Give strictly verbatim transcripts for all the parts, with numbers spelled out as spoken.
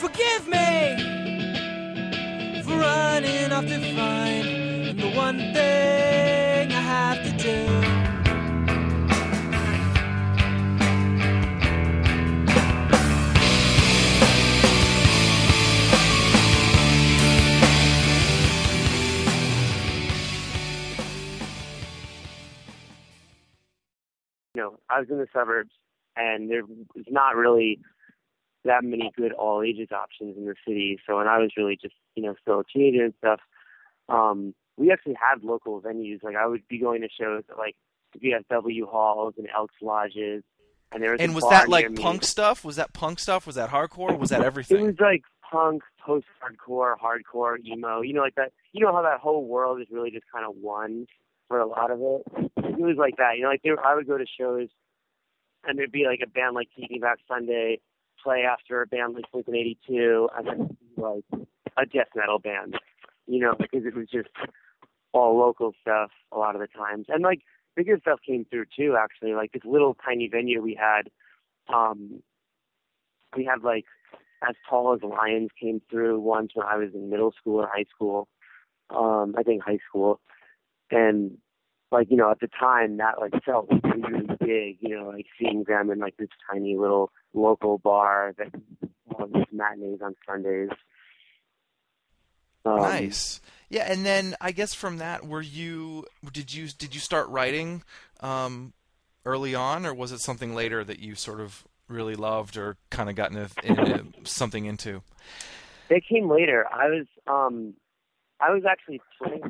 Forgive me for running off to find and the one thing I have to do. You know, I was in the suburbs, and there was not really that many good all ages options in the city. So when I was really just, you know, still a teenager and stuff, um, we actually had local venues. Like, I would be going to shows at like V F W halls and Elks lodges, and there was. And was that like punk stuff? Was that punk stuff? Was that hardcore? Was that everything? It was like punk, post-hardcore, hardcore, emo. You know, like that. You know how that whole world is really just kind of one for a lot of it. It was like that. You know, like they were, I would go to shows, and there'd be like a band like Taking Back Sunday play after a band like Brooklyn eighty-two, and then like a death metal band, you know, because it was just all local stuff a lot of the times. And like bigger stuff came through too, actually. Like this little tiny venue we had, um, we had like As Tall as Lions came through once when I was in middle school and high school, um, I think high school. And like, you know, at the time that like felt really big, you know, like seeing them in like this tiny little local bar that all these matinees on Sundays. Um, nice. Yeah. And then I guess from that, were you, did you, did you start writing um, early on, or was it something later that you sort of really loved or kind of gotten into something into? It came later. I was, um, I was actually playing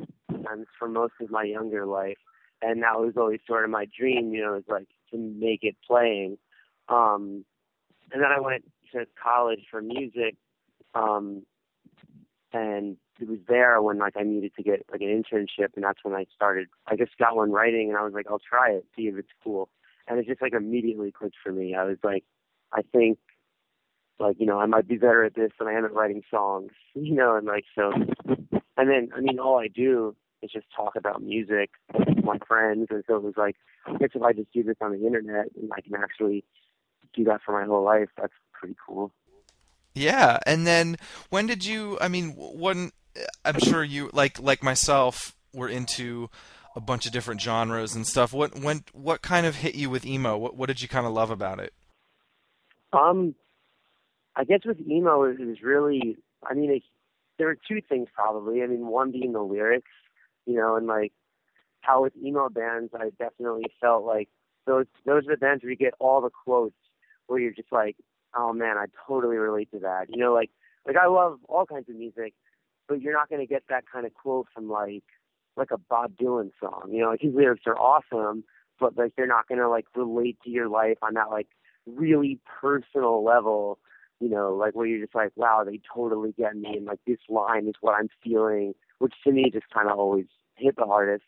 for most of my younger life, and that was always sort of my dream, you know, is like to make it playing. Um, and then I went to college for music, um, and it was there when like I needed to get like an internship, and that's when I started. I just got one writing, and I was like, I'll try it, see if it's cool. And it just like immediately clicked for me. I was like, I think like, you know, I might be better at this than I am at writing songs, you know, and like so. And then, I mean, all I do is just talk about music with my friends, and so it was like, I guess if I just do this on the internet and I can actually do that for my whole life, that's pretty cool. Yeah, and then when did you, I mean, when, I'm sure you, like like myself, were into a bunch of different genres and stuff. What when, what kind of hit you with emo? What what did you kind of love about it? Um, I guess with emo, it was really, I mean, it, there were two things probably. I mean, one being the lyrics, you know, and like how with emo bands, I definitely felt like those those are the bands where you get all the quotes where you're just like, oh man, I totally relate to that. You know, like like I love all kinds of music, but you're not going to get that kind of quote from like like a Bob Dylan song. You know, like his lyrics are awesome, but like they're not going to like relate to your life on that like really personal level. You know, like where you're just like, wow, they totally get me, and like this line is what I'm feeling, which to me just kind of always hit the hardest.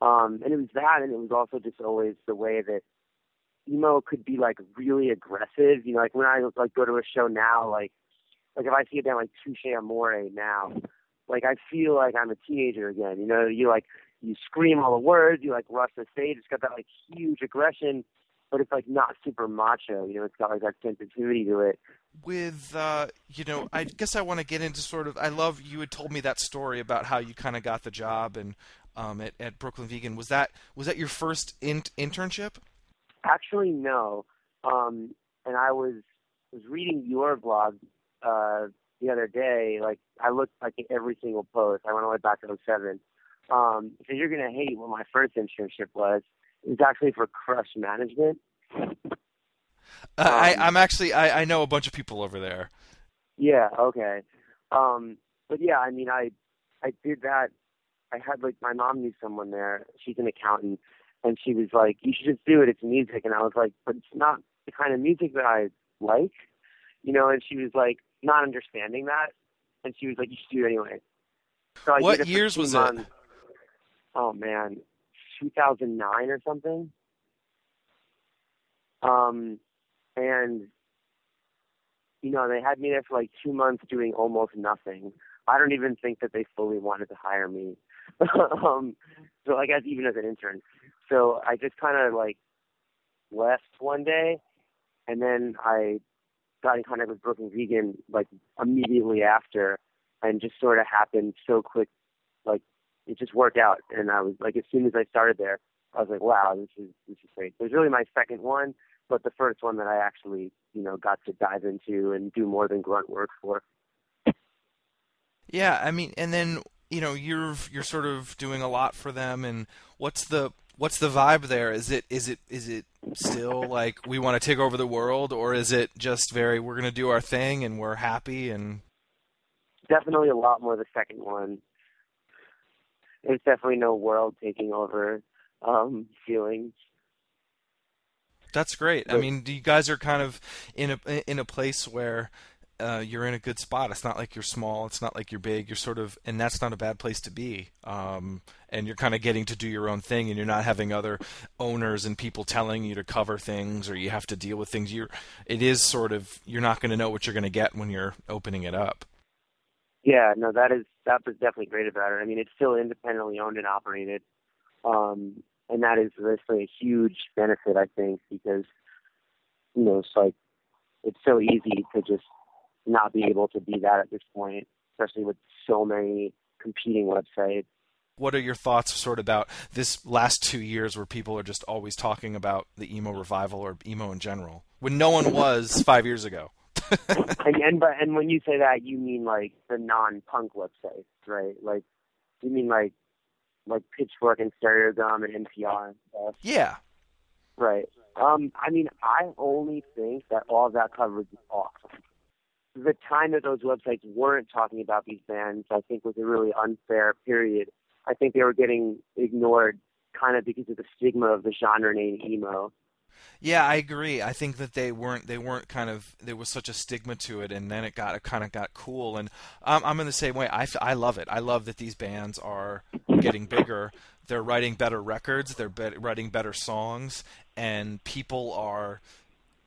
Um, and it was that, and it was also just always the way that emo could be like really aggressive. You know, like when I like go to a show now, like like if I see a band like Touche Amore now, like I feel like I'm a teenager again. You know, you like you scream all the words, you like rush the stage. It's got that like huge aggression, but it's like not super macho, you know, it's got like that sensitivity to it. With, uh, you know, I guess I want to get into sort of, I love, you had told me that story about how you kind of got the job and um, at, at Brooklyn Vegan. Was that was that your first in- internship? Actually, no. Um, and I was was reading your blog uh, the other day. Like I looked like at every single post. I went all the way back to oh seven. Um, because you're gonna hate what my first internship was. It was actually for Crush Management. Uh, um, I, I'm actually, I, I know a bunch of people over there. Yeah, okay. Um, but yeah, I mean, I I did that. I had, like, my mom knew someone there. She's an accountant. And she was like, you should just do it. It's music. And I was like, but it's not the kind of music that I like. You know, and she was like, not understanding that. And she was like, you should do it anyway. So I what did it years was months. It? Oh, man. two thousand nine or something. Um, and, you know, they had me there for like two months doing almost nothing. I don't even think that they fully wanted to hire me. um, so I guess even as an intern. So I just kind of like left one day, and then I got in contact with Brooklyn Vegan like immediately after, and just sort of happened so quick. Like it just worked out. And I was like, as soon as I started there, I was like, wow, this is, this is great. It was really my second one, but the first one that I actually, you know, got to dive into and do more than grunt work for. Yeah. I mean, and then, you know, you're, you're sort of doing a lot for them, and what's the, what's the vibe there? Is it, is it, is it still like, we want to take over the world, or is it just very, we're going to do our thing and we're happy? And definitely a lot more the second one. There's definitely no world taking over um, feelings. That's great. I mean, you guys are kind of in a in a place where uh, you're in a good spot. It's not like you're small. It's not like you're big. You're sort of, and that's not a bad place to be. Um, and you're kind of getting to do your own thing, and you're not having other owners and people telling you to cover things, or you have to deal with things. You're, it is sort of, you're not going to know what you're going to get when you're opening it up. Yeah, no, that is that was definitely great about it. I mean, it's still independently owned and operated. Um, and that is really a huge benefit, I think, because, you know, it's like, it's so easy to just not be able to be that at this point, especially with so many competing websites. What are your thoughts sort of about this last two years where people are just always talking about the emo revival, or emo in general, when no one was five years ago? and, and, but, and when you say that, you mean like the non-punk websites, right? Like, you mean like, like Pitchfork and Stereogum and N P R and stuff. Yeah. Right. Um, I mean, I only think that all that coverage is awesome. The time that those websites weren't talking about these bands, I think, was a really unfair period. I think they were getting ignored kind of because of the stigma of the genre named emo. Yeah, I agree. I think that they weren't, they weren't kind of, there was such a stigma to it, and then it got, it kind of got cool. And um, I'm in the same way. I, I love it. I love that these bands are getting bigger. They're writing better records. They're be- writing better songs, and people are,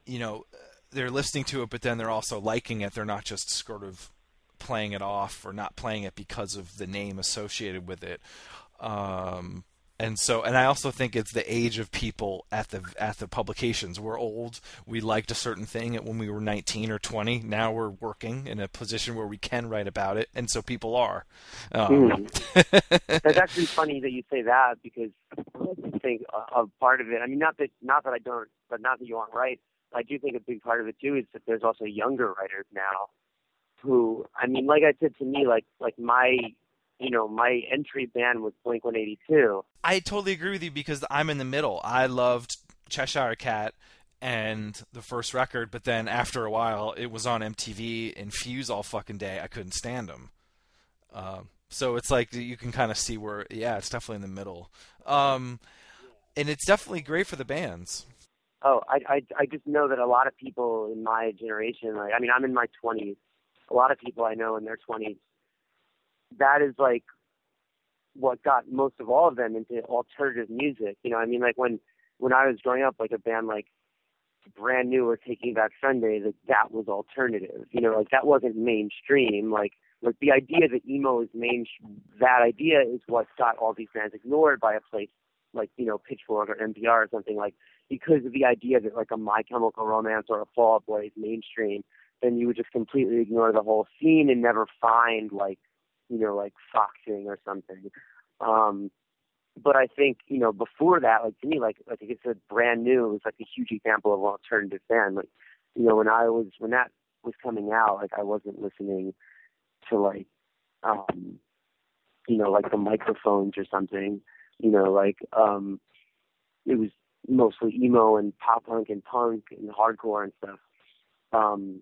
you know, they're listening to it, but then they're also liking it. They're not just sort of playing it off, or not playing it because of the name associated with it. Um, And so, and I also think it's the age of people at the at the publications. We're old. We liked a certain thing when we were nineteen or twenty. Now we're working in a position where we can write about it, and so people are. Um. Mm. That's actually funny that you say that, because I think a, a part of it. I mean, not that not that I don't, but not that you aren't right. I do think a big part of it too is that there's also younger writers now, who, I mean, like I said, to me, like like my. You know, my entry band was Blink one eighty-two. I totally agree with you, because I'm in the middle. I loved Cheshire Cat and the first record, but then after a while, it was on M T V and Fuse all fucking day. I couldn't stand them. Um, so it's like you can kind of see where, yeah, it's definitely in the middle. Um, and it's definitely great for the bands. Oh, I, I, I just know that a lot of people in my generation, like, I mean, I'm in my twenties. A lot of people I know in their twenties, that is like what got most of all of them into alternative music. You know, I mean, like when, when I was growing up, like a band like Brand New or Taking Back Sunday, like that was alternative, you know, like that wasn't mainstream. Like, like the idea that emo is mainstream, that idea is what got all these bands ignored by a place like, you know, Pitchfork or N P R or something, like, because of the idea that like a My Chemical Romance or a Fall Out Boy is mainstream, then you would just completely ignore the whole scene and never find like, you know, like Foxing or something. Um, But I think, you know, before that, like to me, like I think it said Brand New, it was like a huge example of alternative fan. Like, you know, when I was when that was coming out, like I wasn't listening to like um you know, like the Microphones or something. You know, like um it was mostly emo and pop punk and punk and hardcore and stuff. Um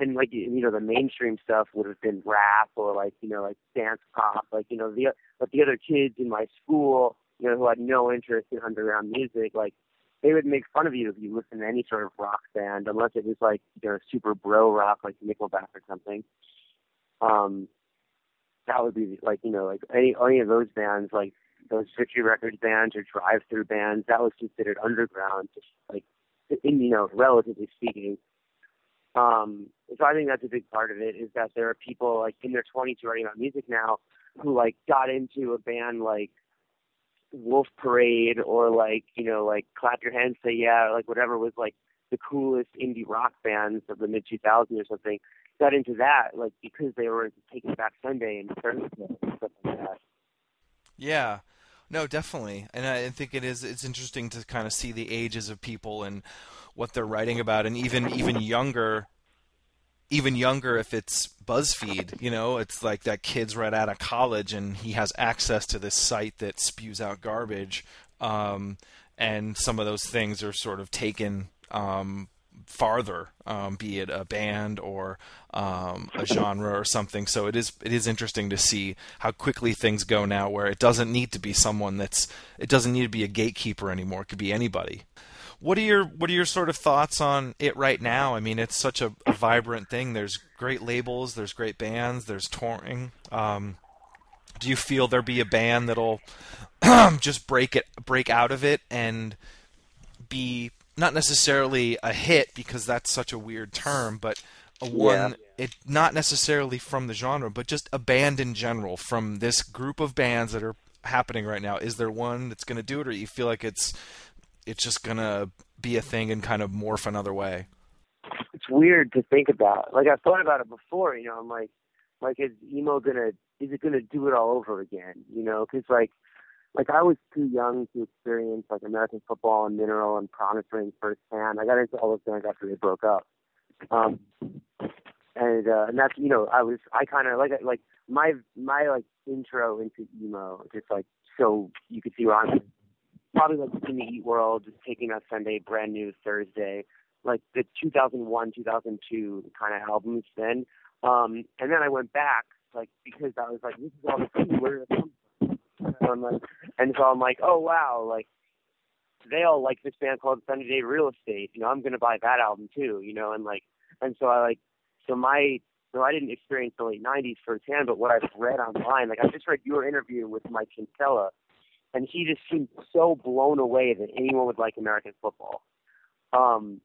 and like, you know, the mainstream stuff would have been rap or like, you know, like dance pop, like, you know, the like the other kids in my school, you know, who had no interest in underground music, like they would make fun of you if you listened to any sort of rock band, unless it was like, you know, super bro rock like Nickelback or something. Um, that would be like, you know, like any any of those bands, like those Victory Records bands or drive through bands, that was considered underground, just like, in, you know, relatively speaking. Um, so I think that's a big part of it, is that there are people like in their twenties writing about music now who like got into a band like Wolf Parade or like, you know, like Clap Your Hands Say Yeah, or like whatever was like the coolest indie rock bands of the mid two thousands or something, got into that like because they were Taking Back Sunday and Thursday and stuff like that. Yeah. No, definitely. And I think it is, it's interesting to kind of see the ages of people and what they're writing about, and even, even younger, even younger if it's BuzzFeed, you know, it's like that kid's right out of college and he has access to this site that spews out garbage. Um, and some of those things are sort of taken um, farther, um, be it a band or um, a genre or something. So it is it is interesting to see how quickly things go now, where it doesn't need to be someone that's it doesn't need to be a gatekeeper anymore. It could be anybody. What are your what are your sort of thoughts on it right now? I mean, it's such a, a vibrant thing. There's great labels, there's great bands, there's touring. Um, do you feel there'll be a band that'll just break it break out of it and be not necessarily a hit, because that's such a weird term, but a one, yeah. It not necessarily from the genre, but just a band in general from this group of bands that are happening right now? Is there one that's going to do it, or you feel like it's it's just going to be a thing and kind of morph another way? It's weird to think about. Like, I've thought about it before, you know, I'm like, like is emo going to, is it going to do it all over again? You know, because like, Like, I was too young to experience, like, American Football and Mineral and Promise Ring firsthand. I got into all those bands after they broke up. Um, and, uh, and that's, you know, I was, I kind of, like, like my, my, like, intro into emo, just, like, so you could see where I'm probably, like, Jimmy Eat World, just Taking Back Sunday, Brand New, Thursday, like, the two thousand one, two thousand two kind of albums then. Um, and then I went back, like, because I was like, this is all the thing, where did it come So I'm like, and so I'm like, oh wow, like they all like this band called Sunny Day Real Estate. You know, I'm gonna buy that album too. You know, and like, and so I like, so my, so I didn't experience the late nineties firsthand, but what I've read online, like I just read your interview with Mike Kinsella, and he just seemed so blown away that anyone would like American Football. Um,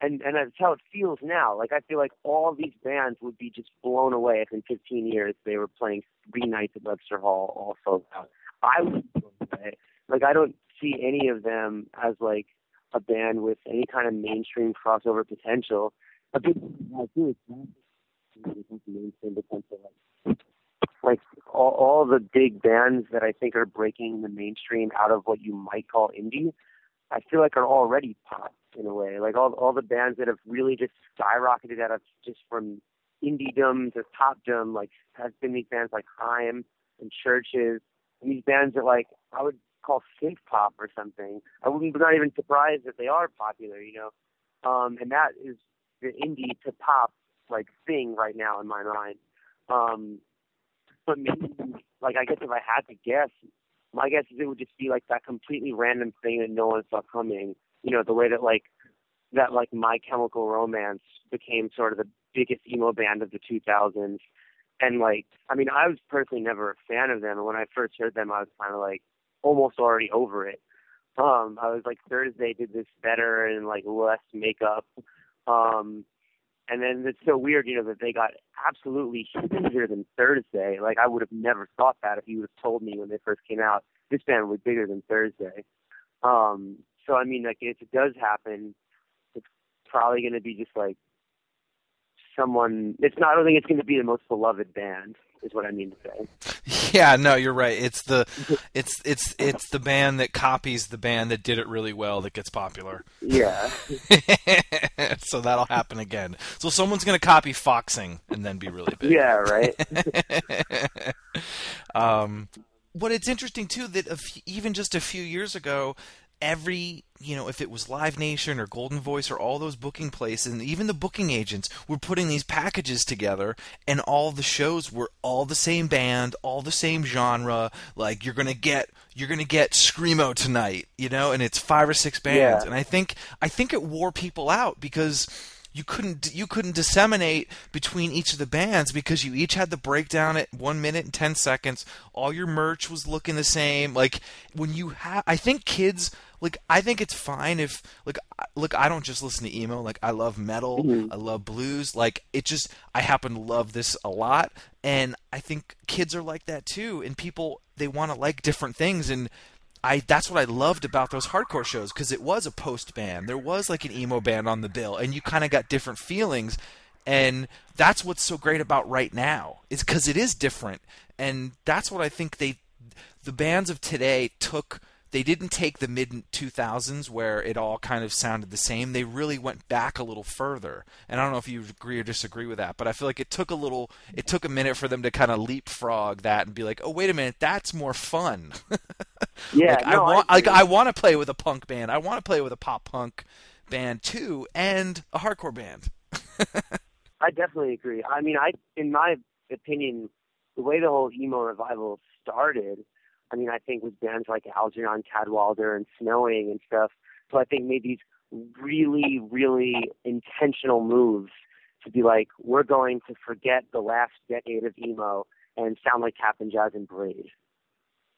and and that's how it feels now. Like I feel like all these bands would be just blown away if in fifteen years they were playing three nights at Webster Hall, all sold out. I would like I don't see any of them as like a band with any kind of mainstream crossover potential. I think I do mainstream potential. Like, like all, all the big bands that I think are breaking the mainstream out of what you might call indie, I feel like are already pop in a way. Like all all the bands that have really just skyrocketed out of just from indiedom to popdom, like has been these bands like Haim and Chvrches. And these bands that, like, I would call synth pop or something. I wouldn't be not even surprised that they are popular, you know. Um, and that is the indie to pop, like, thing right now in my mind. Um, but maybe, like, I guess if I had to guess, my guess is it would just be, like, that completely random thing that no one saw coming. You know, the way that, like, that, like, My Chemical Romance became sort of the biggest emo band of the two thousands. And, like, I mean, I was personally never a fan of them. And when I first heard them, I was kind of, like, almost already over it. Um, I was like, Thursday did this better and, like, less makeup. Um, and then it's so weird, you know, that they got absolutely huger than Thursday. Like, I would have never thought that if you would have told me when they first came out, this band was bigger than Thursday. Um, so, I mean, like, if it does happen, it's probably going to be just, like, someone, it's not, I don't think it's going to be the most beloved band. is what I mean to say. Yeah, no, you're right. It's the it's it's it's the band that copies the band that did it really well that gets popular. Yeah. So that'll happen again. So someone's going to copy Foxing and then be really big. Yeah, right. um, but it's interesting too that a few, even just a few years ago, every, you know, if it was Live Nation or Golden Voice or all those booking places, and even the booking agents were putting these packages together, and all the shows were all the same band, all the same genre. Like you're gonna get, you're gonna get Screamo tonight, you know, and it's five or six bands. Yeah. And I think, I think it wore people out because you couldn't, you couldn't disseminate between each of the bands because you each had the breakdown at one minute and ten seconds. All your merch was looking the same. Like when you have, I think kids. Like, I think it's fine if, like, look, I don't just listen to emo. Like, I love metal. Mm-hmm. I love blues. Like, it just, I happen to love this a lot. And I think kids are like that, too. And people, they want to like different things. And I that's what I loved about those hardcore shows, because it was a post band. There was, like, an emo band on the bill. And you kind of got different feelings. And that's what's so great about right now, is because it is different. And that's what I think they, the bands of today took. They didn't take the mid two thousands where it all kind of sounded the same. They really went back a little further. And I don't know if you agree or disagree with that, but I feel like it took a little, it took a minute for them to kind of leapfrog that and be like, oh, wait a minute, that's more fun. Yeah, like, no, I want, I like, I want to play with a punk band. I want to play with a pop punk band too, and a hardcore band. I definitely agree. I mean, I, in my opinion, the way the whole emo revival started, I mean, I think with bands like Algernon Cadwalder and Snowing and stuff, so I think made these really, really intentional moves to be like, we're going to forget the last decade of emo and sound like Cap'n Jazz and Braid.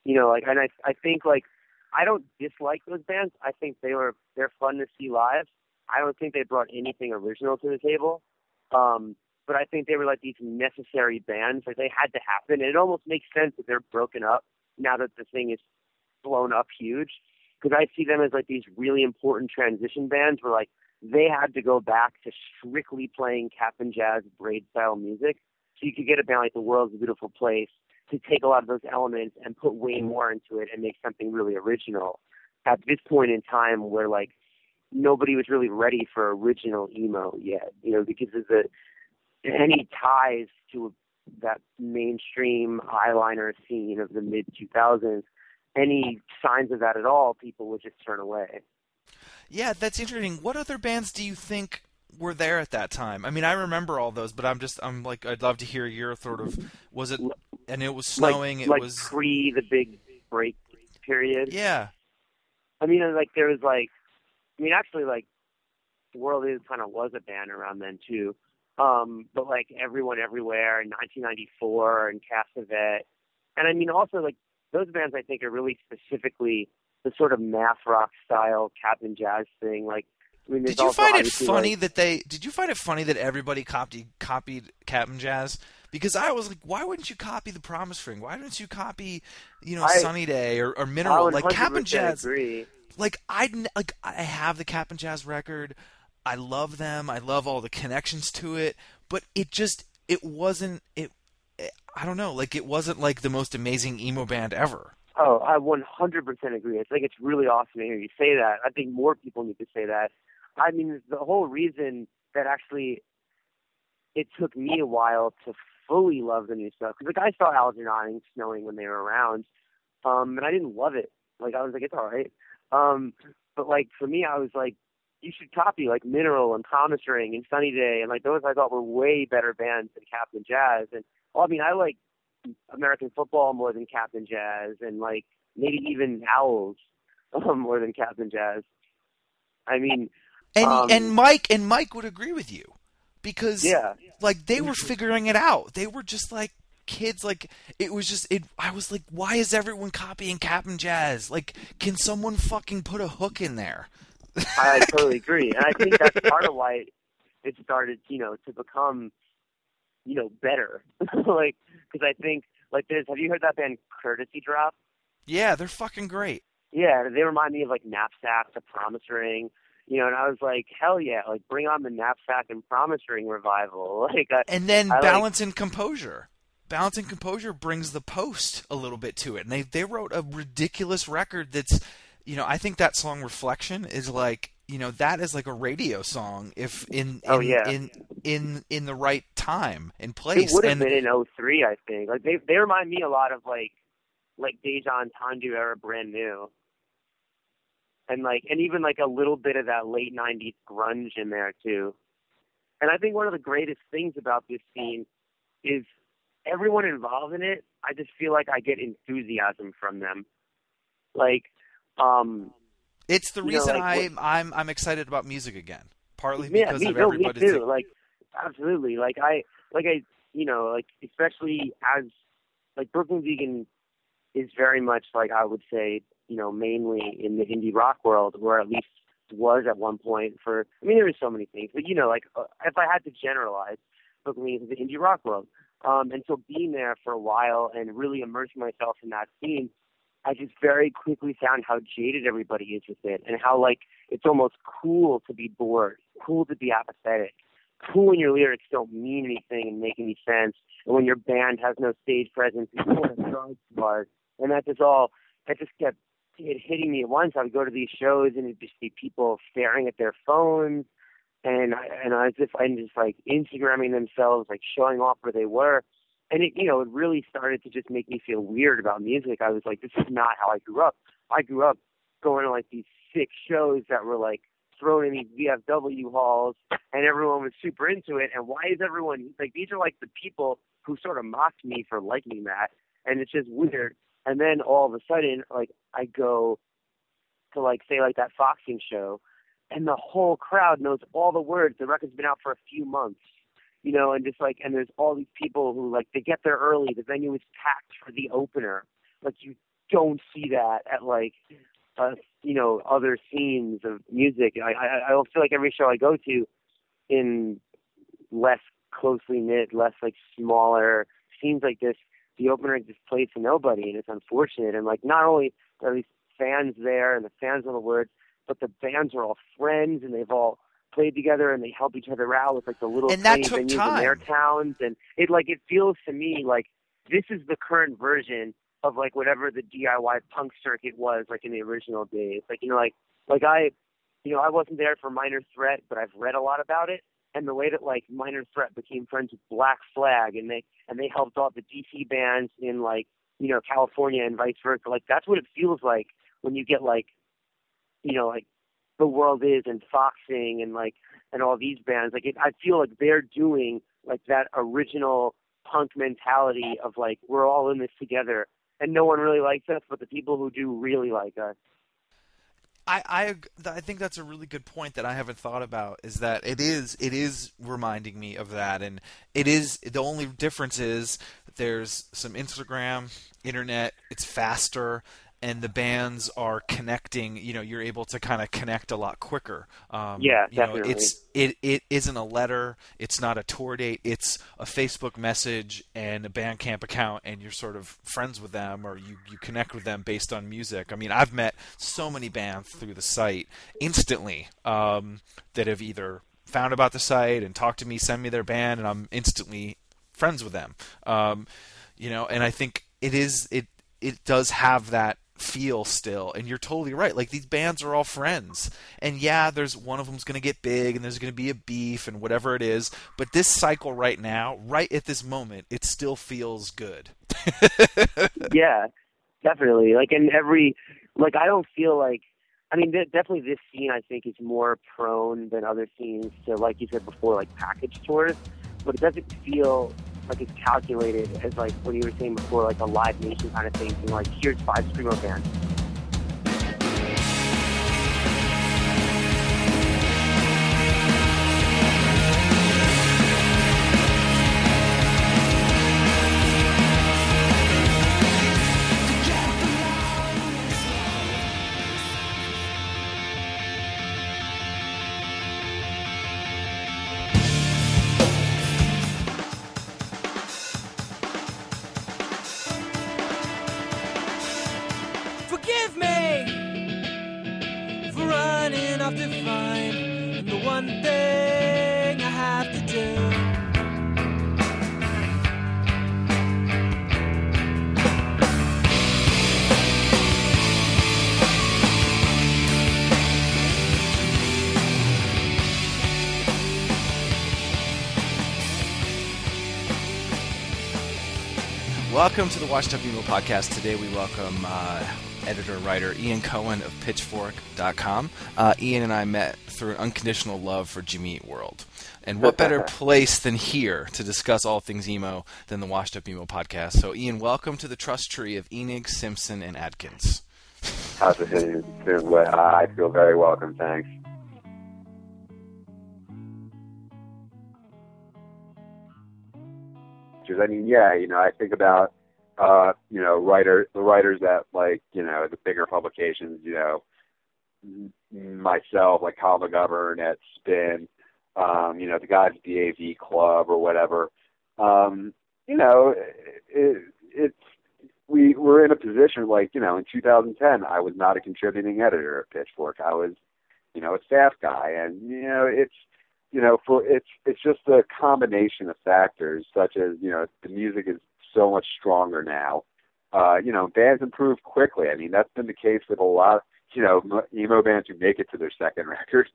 You know, like, and I, I think like, I don't dislike those bands. I think they were, they're fun to see live. I don't think they brought anything original to the table. Um, but I think they were like these necessary bands. Like they had to happen. And it almost makes sense that they're broken up now that the thing is blown up huge, because I see them as like these really important transition bands where like they had to go back to strictly playing Cap'n Jazz Braid style music. So you could get a band like The World Is a Beautiful Place to take a lot of those elements and put way more into it and make something really original at this point in time where like nobody was really ready for original emo yet, you know, because there's a, any ties to a, that mainstream eyeliner scene of the mid two thousands, any signs of that at all, people would just turn away. Yeah, that's interesting. What other bands do you think were there at that time? I mean, I remember all those, but I'm just, I'm like, I'd love to hear your sort of, was it, and it was Snowing, like, it like was... Like pre the big break period? Yeah. I mean, like, there was like, I mean, actually, like, The World Is kind of was a band around then, too. Um, but like Everyone Everywhere in nineteen ninety-four and Cassavette. And I mean, also like those bands, I think are really specifically the sort of math rock style Cap'n Jazz thing. Like, I mean, did you find it funny like, that they, did you find it funny that everybody copied, copied Cap'n Jazz? Because I was like, why wouldn't you copy the Promise Ring? Why didn't you copy, you know, I, Sunny Day or, or Mineral? Like Cap'n Jazz, agree. like I, like I have the Cap'n Jazz record. I love them. I love all the connections to it, but it just, it wasn't, it, it, I don't know, like it wasn't like the most amazing emo band ever. Oh, I one hundred percent agree. I think it's really awesome to hear you say that. I think more people need to say that. I mean, the whole reason that actually it took me a while to fully love the new stuff, because like I saw Algernon and Snowing when they were around, um, and I didn't love it. Like I was like, it's all right. Um, but like for me, I was like, you should copy like Mineral and Promise Ring and Sunny Day. And like those I thought were way better bands than Cap'n Jazz. And well, I mean, I like American Football more than Cap'n Jazz, and like maybe even Owls um, more than Cap'n Jazz. I mean, and, um, and Mike and Mike would agree with you, because yeah, like they were figuring it out. They were just like kids. Like it was just, it, I was like, why is everyone copying Cap'n Jazz? Like, can someone fucking put a hook in there? I totally agree. And I think that's part of why it started, you know, to become, you know, better. Like, because I think, like, there's, have you heard that band Courtesy Drop? Yeah, they're fucking great. Yeah, they remind me of, like, Knapsack, the Promise Ring, you know, and I was like, hell yeah, like, bring on the Knapsack and Promise Ring revival. Like, I, And then I Balance like, and Composure. Balance and Composure brings the post a little bit to it. And they, they wrote a ridiculous record that's, you know, I think that song Reflection is like, you know, that is like a radio song if in in oh, yeah. in, in in the right time and place. It would have and, been in oh three, I think. Like they they remind me a lot of like like Deja and Tandu era Brand New. And like and even like a little bit of that late nineties grunge in there too. And I think one of the greatest things about this scene is everyone involved in it, I just feel like I get enthusiasm from them. Like um It's the reason you know, like, I'm I'm I'm excited about music again. Partly yeah, because me, of no, everybody. Me too. Like absolutely. Like I like I you know, like especially as like Brooklyn Vegan is very much like I would say, you know, mainly in the indie rock world, or at least was at one point for I mean there were so many things, but you know, like if I had to generalize, Brooklyn Vegan is the indie rock world. Um, and so being there for a while and really immersing myself in that scene, I just very quickly found how jaded everybody is with it and how, like, it's almost cool to be bored, cool to be apathetic, cool when your lyrics don't mean anything and make any sense, and when your band has no stage presence, and cool when songs are. And that just all, that just kept it hitting me at once. I would go to these shows and it'd just be people staring at their phones and I, and I was just, I'm just, like, Instagramming themselves, like, showing off where they were. And, it, you know, it really started to just make me feel weird about music. I was like, this is not how I grew up. I grew up going to, like, these sick shows that were, like, thrown in these V F W halls, and everyone was super into it. And why is everyone – like, these are, like, the people who sort of mocked me for liking that, and it's just weird. And then all of a sudden, like, I go to, like, say, like, that Foxing show, and the whole crowd knows all the words. The record's been out for a few months. You know, and just like, and there's all these people who like, they get there early. The venue is packed for the opener. Like, you don't see that at like, uh, you know, other scenes of music. I, I, I feel like every show I go to in less closely knit, less like smaller scenes like this, the opener is just played for nobody. And it's unfortunate. And like, not only are these fans there and the fans are the words, but the bands are all friends and they've all played together and they help each other out with like the little and that took time. In their towns, and it like it feels to me like this is the current version of like whatever the D I Y punk circuit was like in the original days. Like, you know, like like I you know, I wasn't there for Minor Threat, but I've read a lot about it, and the way that like Minor Threat became friends with Black Flag and they and they helped out the D C bands in like, you know, California and vice versa. Like that's what it feels like when you get like, you know, like The World Is and Foxing and like and all these bands. Like it, I feel like they're doing like that original punk mentality of like we're all in this together and no one really likes us but the people who do really like us. I, I, I think that's a really good point that I haven't thought about, is that it is it is reminding me of that, and it is the only difference is there's some Instagram, internet, it's faster. And the bands are connecting. You know, you're able to kind of connect a lot quicker. Um, yeah, you definitely. Know, it's it it isn't a letter. It's not a tour date. It's a Facebook message and a Bandcamp account, and you're sort of friends with them, or you, you connect with them based on music. I mean, I've met so many bands through the site instantly um, that have either found about the site and talked to me, send me their band, and I'm instantly friends with them. Um, you know, and I think it is it it does have that feel still, and you're totally right. Like these bands are all friends, and yeah, there's one of them's going to get big and there's going to be a beef and whatever it is, but this cycle right now, right at this moment, it still feels good. Yeah, definitely. Like in every, like I don't feel like, I mean th- definitely this scene I think is more prone than other scenes to, like you said before, like package tours, but it doesn't feel like it's calculated as like what you were saying before, like a Live Nation kind of thing, and like here's five screamo bands. Welcome to the Washed Up Emo Podcast. Today we welcome uh, editor-writer Ian Cohen of Pitchfork dot com. Uh, Ian and I met through an unconditional love for Jimmy Eat World. And what better place than here to discuss all things emo than the Washed Up Emo Podcast. So Ian, welcome to the trust tree of Enig, Simpson, and Adkins. How's it doing? I feel very welcome, thanks. I mean, yeah, you know, I think about, uh, you know, writer, the writers that, like, you know, the bigger publications, you know, myself, like Kyle McGovern at Spin, um, you know, the guys at the A V Club or whatever. Um, you know, it, it, it's, we were in a position, like, you know, in two thousand ten, I was not a contributing editor at Pitchfork. I was, you know, a staff guy. And, you know, it's, You know, for it's it's just a combination of factors, such as, you know, the music is so much stronger now. Uh, you know, bands improve quickly. I mean, that's been the case with a lot of, you know, emo bands who make it to their second record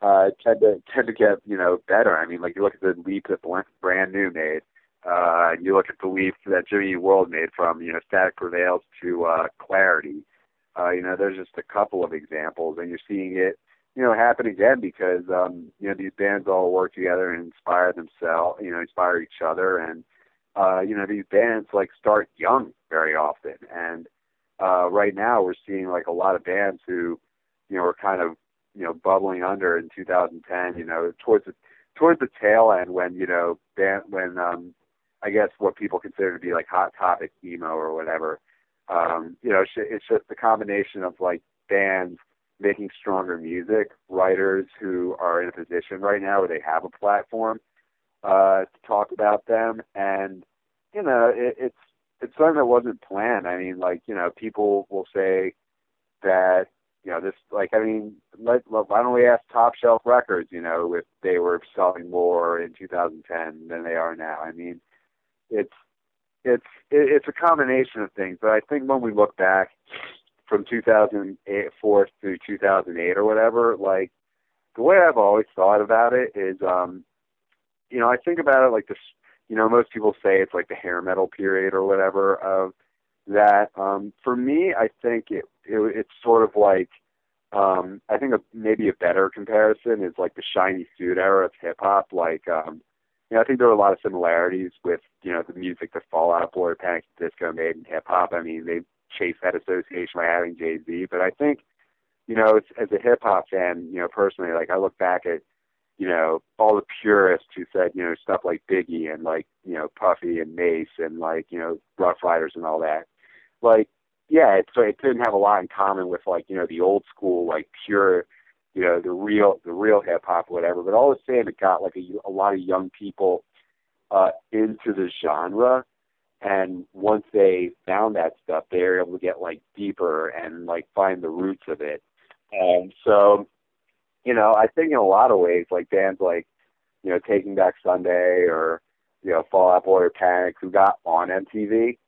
uh, tend to tend to get, you know, better. I mean, like, you look at the leap that Brand New made. Uh, you look at the leap that Jimmy Eat World made from, you know, Static Prevails to uh, Clarity. Uh, you know, there's just a couple of examples, and you're seeing it, you know, happen again because, um, you know, these bands all work together and inspire themselves, you know, inspire each other. And, uh, you know, these bands, like, start young very often. And uh, right now we're seeing, like, a lot of bands who, you know, are kind of, you know, bubbling under in two thousand ten, you know, towards the, towards the tail end when, you know, band, when um, I guess what people consider to be, like, hot topic emo or whatever. Um, you know, it's just the combination of, like, bands making stronger music, writers who are in a position right now where they have a platform uh, to talk about them. And, you know, it, it's it's something that wasn't planned. I mean, like, you know, people will say that, you know, this, like, I mean, let, let, why don't we ask Top Shelf Records, you know, if they were selling more in two thousand ten than they are now. I mean, it's it's it, it's a combination of things. But I think when we look back from two thousand four through two thousand eight or whatever, like, the way I've always thought about it is, um, you know, I think about it like this, you know, most people say it's like the hair metal period or whatever of that. Um, for me, I think it, it it's sort of like, um, I think a, maybe a better comparison is like the shiny suit era of hip hop. Like, um, you know, I think there are a lot of similarities with, you know, the music that Fall Out Boy, Panic! At the Disco made in hip hop. I mean, they chase that association by having Jay-Z, but I think, you know, it's, as a hip-hop fan, you know, personally, like, I look back at, you know, all the purists who said, you know, stuff like Biggie and, like, you know, Puffy and Mace and, like, you know, Rough Riders and all that, like, yeah, it's, so it didn't have a lot in common with, like, you know, the old school, like, pure, you know, the real the real hip-hop, whatever, but all the same, it got, like, a, a lot of young people uh, into the genre. And once they found that stuff, they were able to get, like, deeper and, like, find the roots of it. And so, you know, I think in a lot of ways, like, bands like, you know, Taking Back Sunday or, you know, Fall Out Boy or Panic, who got on M T V,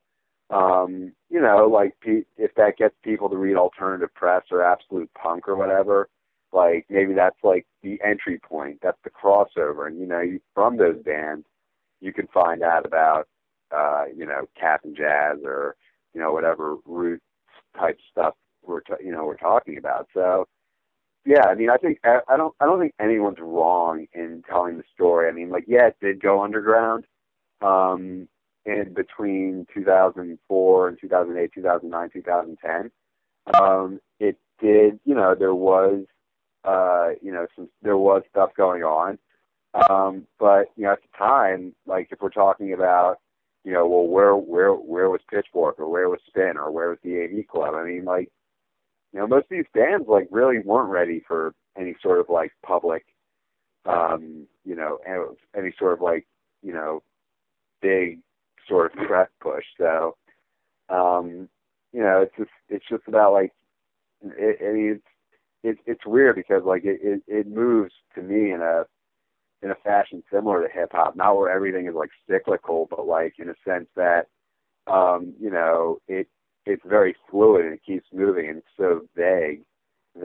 um, you know, like, if that gets people to read Alternative Press or Absolute Punk or whatever, like, maybe that's, like, the entry point. That's the crossover. And, you know, from those bands, you can find out about, Uh, you know, Cap'n Jazz or, you know, whatever roots type stuff we're, t- you know, we're talking about. So, yeah, I mean, I think, I, I don't, I don't think anyone's wrong in telling the story. I mean, like, yeah, it did go underground um, in between two thousand four and two thousand eight, two thousand nine, two thousand ten. Um, it did, you know, there was, uh, you know, some, there was stuff going on. Um, but, you know, at the time, like, if we're talking about, you know, well, where where where was Pitchfork or where was Spin or where was the A V Club? I mean, like, you know, most of these bands, like, really weren't ready for any sort of, like, public, um, you know, any sort of, like, you know, big sort of press push. So, um, you know, it's just it's just about, like, it, I mean, it's it, it's weird because, like, it, it it moves to me in a in a fashion similar to hip hop, not where everything is, like, cyclical, but, like, in a sense that, um, you know, it, it's very fluid and it keeps moving. And it's so vague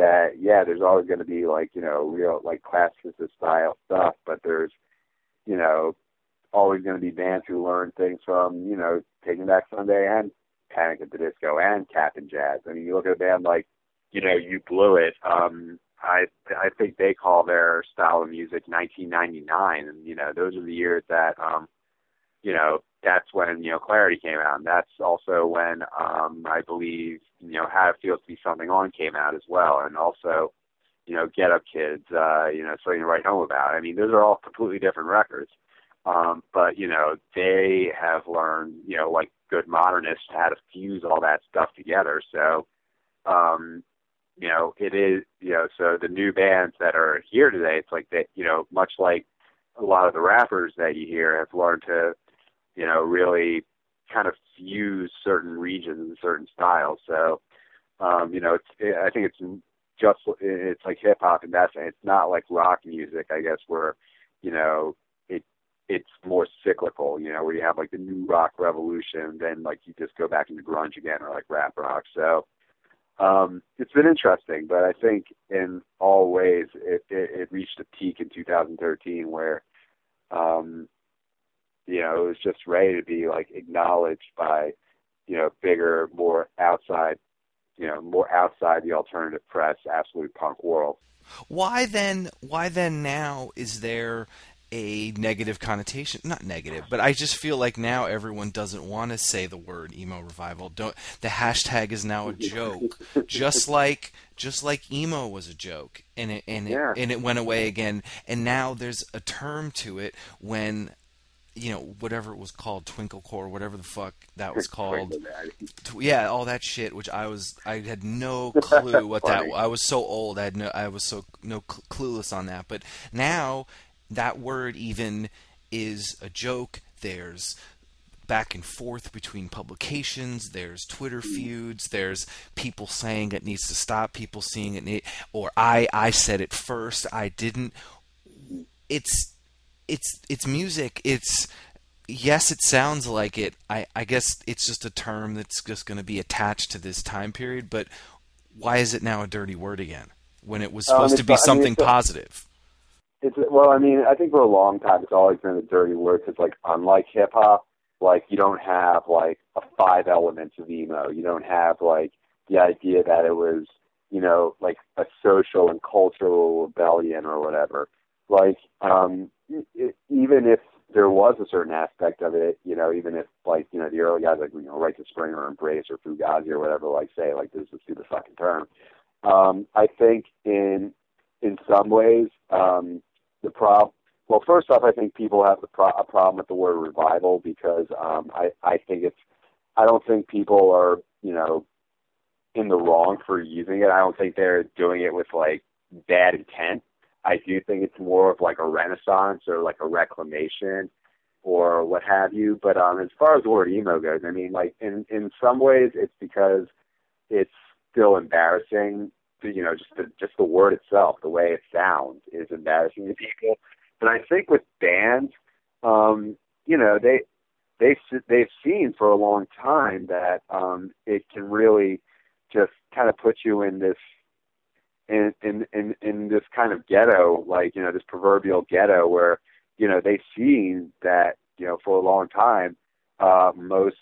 that, yeah, there's always going to be, like, you know, real, like, classicist style stuff, but there's, you know, always going to be bands who learn things from, you know, Taking Back Sunday and Panic! At the Disco and Cap'n Jazz. I mean, you look at a band like, you know, You Blew It. Um, I I think they call their style of music nineteen ninety-nine, and, you know, those are the years that, um, you know, that's when, you know, Clarity came out, and that's also when um, I believe, you know, How It Feels to Be Something On came out as well, and also, you know, Get Up Kids, uh, you know, Something to Write Home About. I mean, those are all completely different records. Um, but, you know, they have learned, you know, like good modernists, how to fuse all that stuff together. So, um, you know, it is, you know, so the new bands that are here today, it's like that, you know, much like a lot of the rappers that you hear have learned to, you know, really kind of fuse certain regions and certain styles. So, um, you know, it's, it, I think it's just, it's like hip hop and that's, it's not like rock music, I guess, where, you know, it's more cyclical, you know, where you have like the new rock revolution, then like you just go back into grunge again or like rap rock. So um, it's been interesting, but I think in all ways it, it, it reached a peak in two thousand thirteen where, um, you know, it was just ready to be like acknowledged by, you know, bigger, more outside, you know, more outside the alternative press, absolute punk world. Why then, why then now is there a negative connotation, not negative, but I just feel like now everyone doesn't want to say the word emo revival. Don't, the hashtag is now a joke, just like just like emo was a joke, and it and it, yeah. and it went away again, and now there's a term to it when, you know, whatever it was called, twinklecore, whatever the fuck that was called, tw- yeah, all that shit, which I was, I had no clue what that. I was so old, I had no, I was so no cl- clueless on that, but now. That word even is a joke. There's back and forth between publications. There's Twitter feuds. There's people saying it needs to stop. People seeing it need, or I, I said it first. I didn't. It's it's it's music. It's yes, it sounds like it. I, I guess it's just a term that's just going to be attached to this time period. But why is it now a dirty word again when it was supposed um, to be something I mean, positive? It's, well, I mean, I think for a long time it's always been a dirty word because, like, unlike hip hop, like you don't have like a five elements of emo. You don't have like the idea that it was, you know, like a social and cultural rebellion or whatever. Like, um, it, even if there was a certain aspect of it, you know, even if like you know the early guys like you know Right to Spring or Embrace or Fugazi or whatever, like say like this is the fucking term. Um, I think in in some ways. Um, The problem. Well, first off, I think people have the pro- a problem with the word revival because um, I, I think it's. I don't think people are you know in the wrong for using it. I don't think they're doing it with like bad intent. I do think it's more of like a renaissance or like a reclamation or what have you. But um, as far as the word emo goes, I mean, like in in some ways, it's because it's still embarrassing. You know, just the, just the word itself, the way it sounds is embarrassing to people. But I think with bands, um, you know, they, they, they've seen for a long time that um, it can really just kind of put you in this, in, in, in, in this kind of ghetto, like, you know, this proverbial ghetto where, you know, they've seen that, you know, for a long time, uh, most,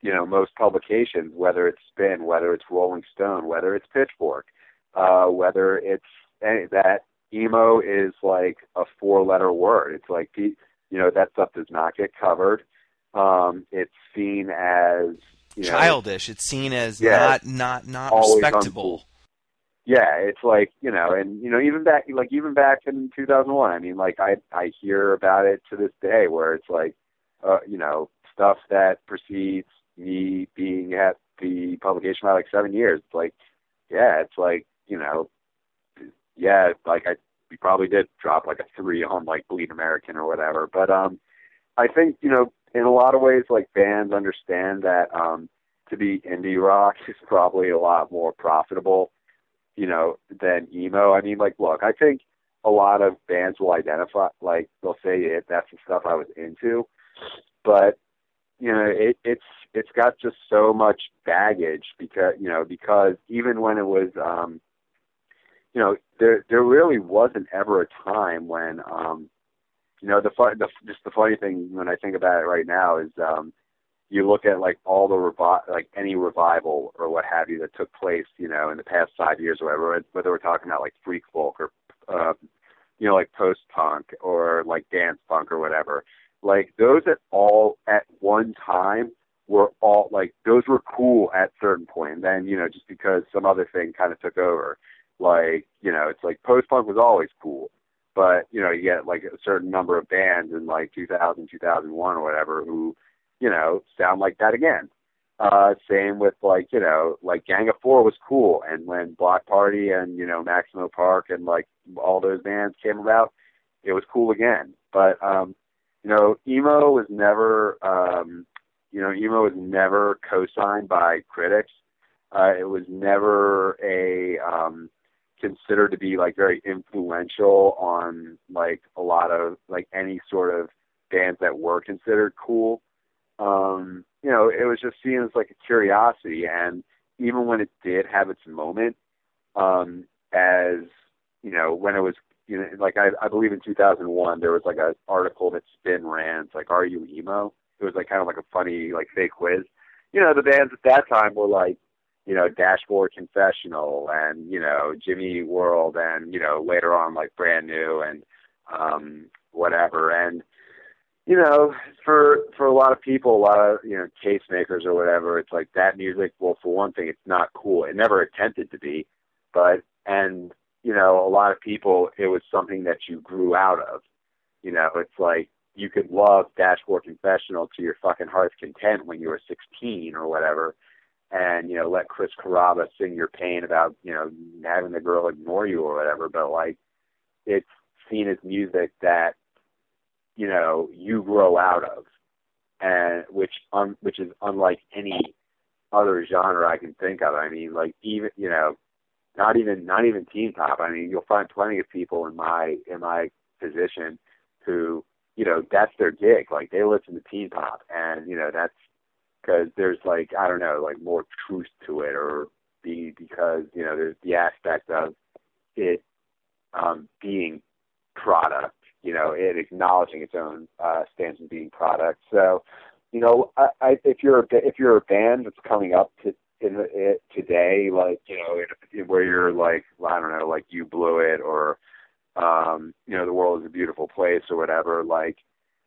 you know, most publications, whether it's Spin, whether it's Rolling Stone, whether it's Pitchfork, uh, whether it's any, that emo is like a four-letter word. It's like, you know, that stuff does not get covered. Um, it's seen as, you know, childish. It's seen as yeah, not, not, not respectable. Uncool. Yeah. It's like, you know, and, you know, even back, like even back in two thousand one, I mean, like I, I hear about it to this day where it's like, uh, you know, stuff that precedes me being at the publication by like seven years, it's like, yeah, it's like, you know, yeah, like I we probably did drop like a three on like Bleed American or whatever. But um, I think, you know, in a lot of ways, like bands understand that um, to be indie rock is probably a lot more profitable, you know, than emo. I mean, like, look, I think a lot of bands will identify, like they'll say yeah, that's the stuff I was into, but you know, it, it's it's got just so much baggage because you know because even when it was, um, you know, there there really wasn't ever a time when um, you know, the fun, the, just the funny thing when I think about it right now is um, you look at like all the revi- like any revival or what have you that took place, you know, in the past five years or whatever, whether we're talking about like freak folk or, uh, you know, like post punk or like dance punk or whatever, like those at all at one time were all like, those were cool at certain point. And then, you know, just because some other thing kind of took over, like, you know, it's like post punk was always cool. But, you know, you get, like, a certain number of bands in, like, two thousand, two thousand one or whatever who, you know, sound like that again. Uh, same with, like, you know, like, Gang of Four was cool. And when Block Party and, you know, Maximo Park and, like, all those bands came about, it was cool again. But, um, you know, emo was never, um, you know, emo was never co-signed by critics. Uh, it was never a... Um, considered to be like very influential on like a lot of like any sort of bands that were considered cool. Um, you know, it was just seen as like a curiosity. And even when it did have its moment, um, as you know, when it was, you know, like I, I believe in two thousand one, there was like an article that Spin ran. It's like, are you emo? It was like kind of like a funny, like fake quiz. You know, the bands at that time were like, you know, Dashboard Confessional and, you know, Jimmy Eat World and, you know, later on, like, Brand New and um, whatever. And, you know, for for a lot of people, a lot of, you know, case makers or whatever, it's like that music, well, for one thing, it's not cool. It never attempted to be. But, and, you know, a lot of people, it was something that you grew out of. You know, it's like you could love Dashboard Confessional to your fucking heart's content when you were sixteen or whatever. And, you know, let Chris Carrabba sing your pain about, you know, having the girl ignore you or whatever. But, like, it's seen as music that, you know, you grow out of, and which um, which is unlike any other genre I can think of. I mean, like, even, you know, not even not even Teen Pop. I mean, you'll find plenty of people in my in my position who, you know, that's their gig. Like, they listen to Teen Pop, and, you know, that's, because there's, like, I don't know, like, more truth to it, or be because, you know, there's the aspect of it um, being product, you know, it acknowledging its own uh, stance in being product. So, you know, I, I, if you're if you're a band that's coming up to, in the, it, today, like, you know, it, where you're, like, I don't know, like, You Blew It, or, um, you know, The World Is a Beautiful Place, or whatever, like,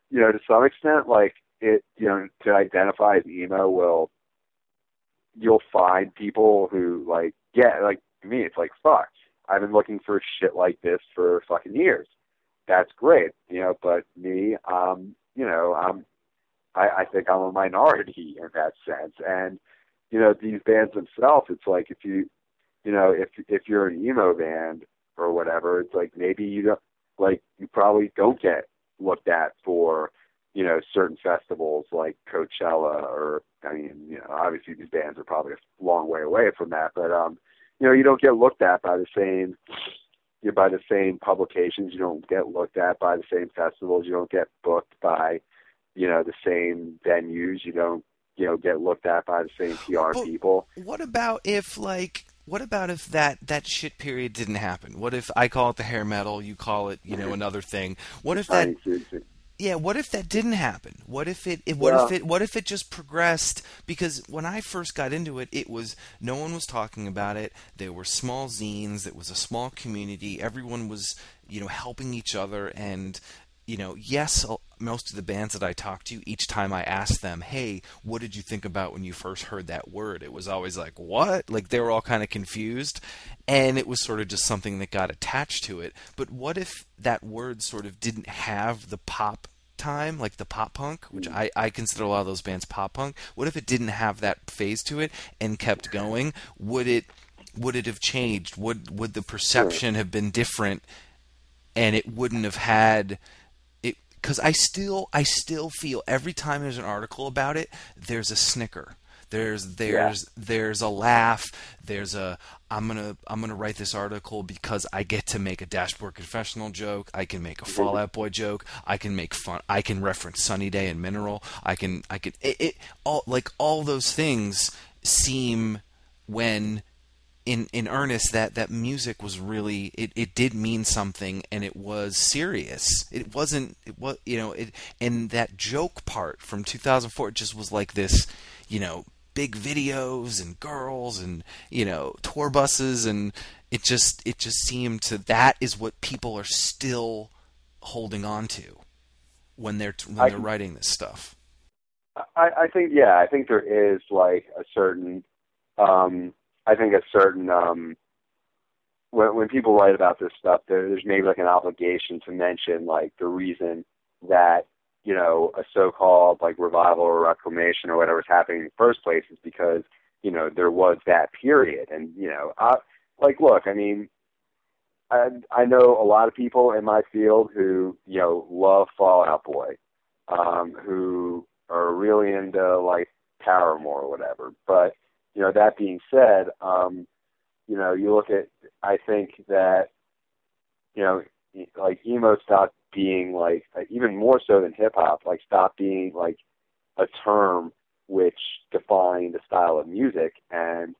you know, to some extent, like, it, you know, to identify as emo will, you'll find people who, like, yeah, like, to me, it's like, fuck, I've been looking for shit like this for fucking years. That's great, you know, but me, um, you know, I'm, I, I think I'm a minority in that sense. And, you know, these bands themselves, it's like, if you, you know, if, if you're an emo band or whatever, it's like, maybe you don't, like, you probably don't get looked at for, you know, certain festivals like Coachella, or, I mean, you know, obviously these bands are probably a long way away from that, but, um, you know, you don't get looked at by the same, you know, by the same publications, you don't get looked at by the same festivals, you don't get booked by, you know, the same venues, you don't, you know, get looked at by the same P R but people. What about if, like, what about if that, that shit period didn't happen? What if I call it the hair metal, you call it, you know, another thing? What if that... Yeah, what if that didn't happen? What if it, it what yeah. if it what if it just progressed? Because when I first got into it, it was no one was talking about it. There were small zines, it was a small community. Everyone was, you know, helping each other, and, you know, yes, most of the bands that I talked to, each time I asked them, hey, what did you think about when you first heard that word? It was always like, what? Like, they were all kind of confused, and it was sort of just something that got attached to it. But what if that word sort of didn't have the pop time, like the pop punk, which I, I consider a lot of those bands pop punk? What if it didn't have that phase to it and kept going? Would it, would it have changed? Would, would the perception have been different, and it wouldn't have had... Because I still, I still feel every time there's an article about it, there's a snicker, there's, there's, yeah. there's a laugh, there's a, I'm gonna, I'm gonna write this article because I get to make a Dashboard Confessional joke, I can make a Fall Out Boy joke, I can make fun, I can reference Sunny Day and Mineral, I can, I can, it, it all, like all those things seem when in, in earnest that, that music was really, it, it did mean something, and it was serious. It wasn't, it was, you know, it, and that joke part from two thousand four just was like this, you know, big videos and girls and, you know, tour buses, and it just, it just seemed to, that is what people are still holding on to when they're, when I, they're writing this stuff. I, I think, yeah, I think there is like a certain, um, I think a certain, um, when, when people write about this stuff, there, there's maybe like an obligation to mention like the reason that, you know, a so-called like revival or reclamation or whatever is happening in the first place is because, you know, there was that period. And, you know, I, like, look, I mean, I, I know a lot of people in my field who, you know, love Fall Out Boy, um, who are really into like Paramore or whatever. But, you know, that being said, um, you know, you look at, I think that, you know, like emo stopped being like, even more so than hip hop, like stopped being like a term which defined the style of music. And,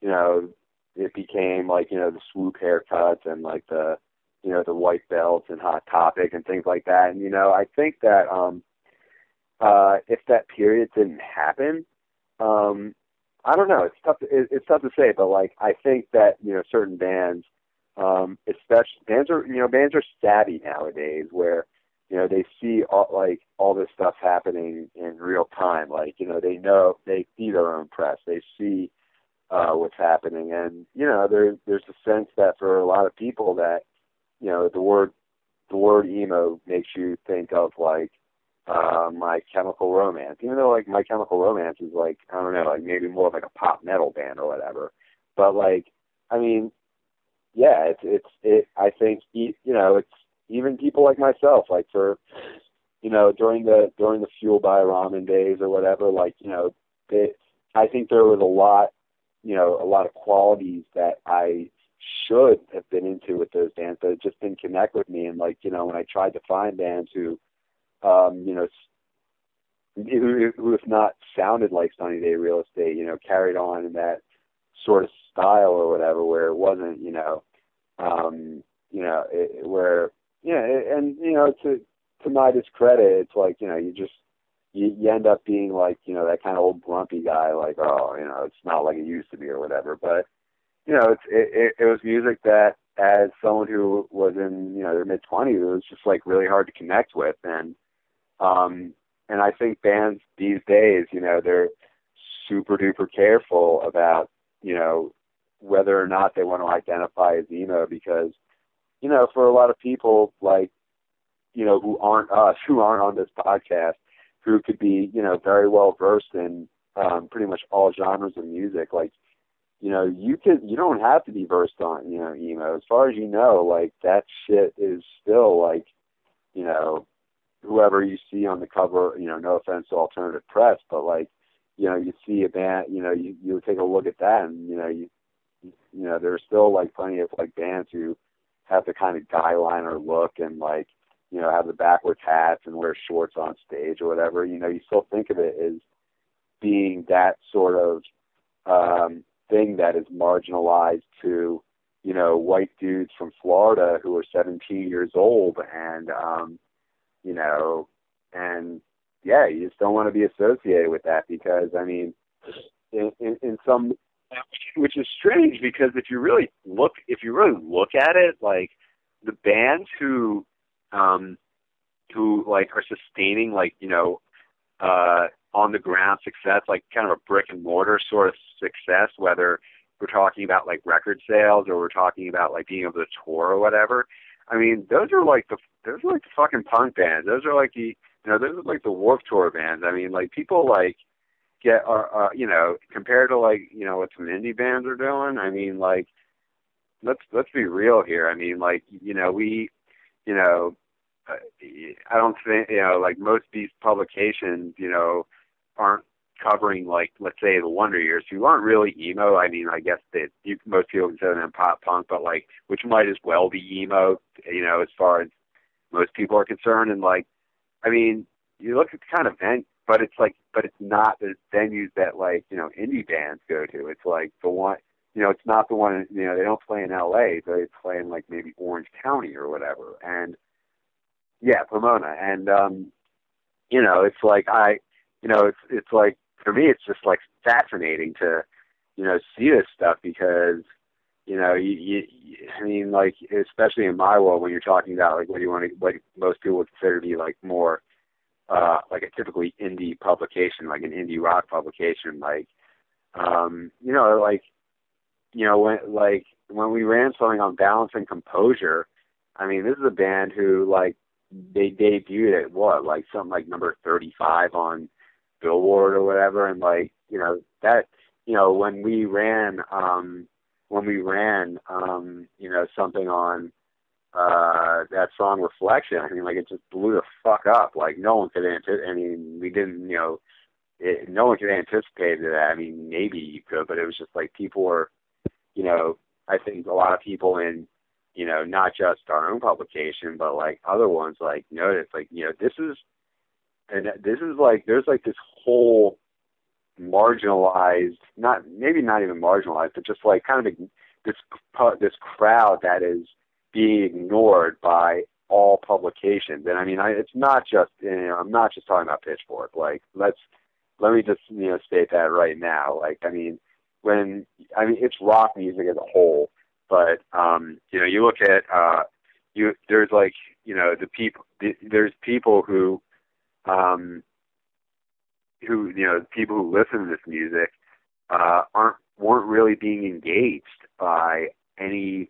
you know, it became like, you know, the swoop haircuts and like the, you know, the white belts and Hot Topic and things like that. And, you know, I think that, um, uh, if that period didn't happen, um, I don't know. It's tough to, it, it's tough to say, but like, I think that, you know, certain bands, um, especially bands are, you know, bands are savvy nowadays where, you know, they see all, like all this stuff happening in real time. Like, you know, they know, they see their own press, they see, Uh, what's happening. And, you know, there, there's a sense that for a lot of people that, you know, the word the word emo makes you think of, like, uh, My Chemical Romance. Even though, like, My Chemical Romance is, like, I don't know, like, maybe more of, like, a pop metal band or whatever. But, like, I mean, yeah, it's, it's it, I think, you know, it's even people like myself, like, for, you know, during the, during the Fuel by Ramen days or whatever, like, you know, it, I think there was a lot you know, a lot of qualities that I should have been into with those bands, but it just didn't connect with me. And like, you know, when I tried to find bands who, um, you know, who, who if not sounded like Sunny Day Real Estate, you know, carried on in that sort of style or whatever, where it wasn't, you know, um, you know, it, where, yeah. And, you know, to, to my discredit, it's like, you know, you just, You, you end up being like, you know, that kind of old grumpy guy, like, oh, you know, it's not like it used to be or whatever. But, you know, it's, it, it, it was music that as someone who was in, you know, their mid-twenties, it was just like really hard to connect with. And, um, and I think bands these days, you know, they're super duper careful about, you know, whether or not they want to identify as emo because, you know, for a lot of people, like, you know, who aren't us, who aren't on this podcast, who could be, you know, very well versed in um, pretty much all genres of music. Like, you know, you could, you don't have to be versed on, you know, emo. As far as you know, like that shit is still like, you know, whoever you see on the cover, you know, no offense to Alternative Press, but like, you know, you see a band, you know, you, you take a look at that and, you know, you, you know, there's still like plenty of like bands who have the kind of guyliner look and like, you know, have the backwards hats and wear shorts on stage or whatever, you know, you still think of it as being that sort of um, thing that is marginalized to, you know, white dudes from Florida who are seventeen years old and, um, you know, and yeah, you just don't want to be associated with that because, I mean, in, in, in some, which is strange because if you really look, if you really look at it, like the bands who, Um, who like are sustaining like, you know, uh, on the ground success, like kind of a brick and mortar sort of success, whether we're talking about like record sales or we're talking about like being able to tour or whatever. I mean, those are like the, those are like the fucking punk bands. Those are like the, you know, those are like the Warped Tour bands. I mean, like people like get, are, uh, you know, compared to like, you know, what some indie bands are doing. I mean, like, let's, let's be real here. I mean, like, you know, we, you know, I don't think, you know, like most of these publications, you know, aren't covering like, let's say the Wonder Years, who aren't really emo. I mean, I guess that you, most people consider them pop punk, but like, which might as well be emo, you know, as far as most people are concerned. And like, I mean, you look at the kind of venue, but it's like, but it's not the venues that like, you know, indie bands go to. It's like the one, you know, it's not the one, you know, they don't play in L A, they play in like maybe Orange County or whatever. And yeah, Pomona. And, um, you know, it's like, I, you know, it's, it's like, for me, it's just like fascinating to, you know, see this stuff because, you know, you, you, I mean, like, especially in my world, when you're talking about like, what do you want to, what most people would consider to be like more, uh, like a typically indie publication, like an indie rock publication, like, um, you know, like, you know, when, like when we ran something on Balance and Composure, I mean, this is a band who like they debuted at what, like something like number thirty-five on Billboard or whatever. And like, you know, that, you know, when we ran, um, when we ran, um, you know, something on, uh, that song Reflection, I mean, like it just blew the fuck up. Like no one could anticipate. I mean, we didn't, you know, it, no one could anticipate that. I mean, maybe you could, but it was just like people were, you know, I think a lot of people in, you know, not just our own publication, but like other ones, like notice, like, you know, this is, and this is like, there's like this whole marginalized, not maybe not even marginalized, but just like kind of this, this crowd that is being ignored by all publications. And I mean, I, it's not just, you know, I'm not just talking about Pitchfork. Like let's, let me just, you know, state that right now. Like, I mean, When I mean it's rock music as a whole, but um, you know you look at uh, you there's like you know the people the, there's people who um, who you know people who listen to this music uh, aren't weren't really being engaged by any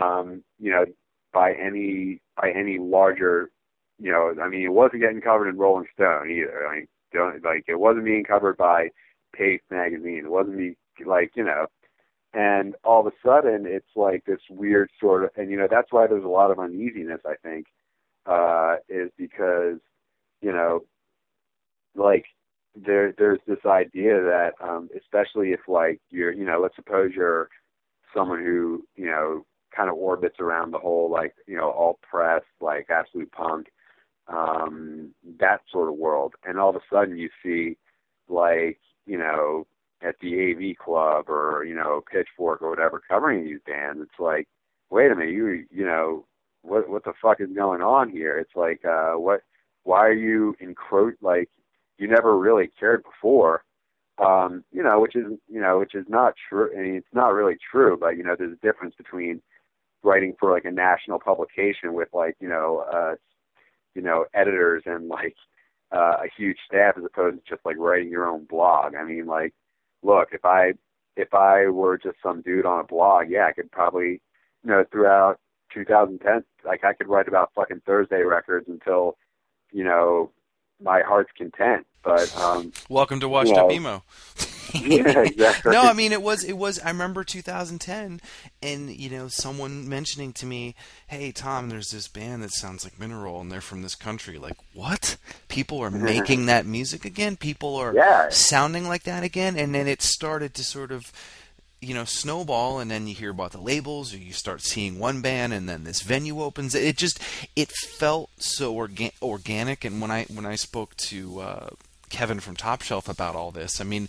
um, you know by any by any larger you know I mean it wasn't getting covered in Rolling Stone either like don't like it wasn't being covered by Pace magazine it wasn't being like, you know, and all of a sudden it's like this weird sort of, and, you know, that's why there's a lot of uneasiness, I think, uh, is because, you know, like there, there's this idea that, um, especially if like you're, you know, let's suppose you're someone who, you know, kind of orbits around the whole, like, you know, all press, like Absolute Punk, um, that sort of world. And all of a sudden you see like, you know, at the A V Club or, you know, Pitchfork or whatever covering these bands, it's like, wait a minute, you you know, what what the fuck is going on here? It's like, uh, what, why are you encroach, like, you never really cared before, um, you know, which is, you know, which is not true, I mean, it's not really true, but, you know, there's a difference between writing for, like, a national publication with, like, you know, uh, you know, editors and, like, uh, a huge staff as opposed to just, like, writing your own blog. I mean, like, look, if I if I were just some dude on a blog, yeah, I could probably, you know, throughout two thousand ten, like I could write about fucking Thursday records until, you know, my heart's content. But um, welcome to Washed Up Emo. Yeah, exactly. No, I mean it was it was. I remember two thousand ten, and you know, someone mentioning to me, "Hey, Tom, there's this band that sounds like Mineral, and they're from this country." Like, what? People are making that music again. People are yeah. sounding like that again. And then it started to sort of, you know, snowball, and then you hear about the labels, or you start seeing one band, and then this venue opens. It just it felt so orga- organic. And when I when I spoke to uh, Kevin from Top Shelf about all this, I mean,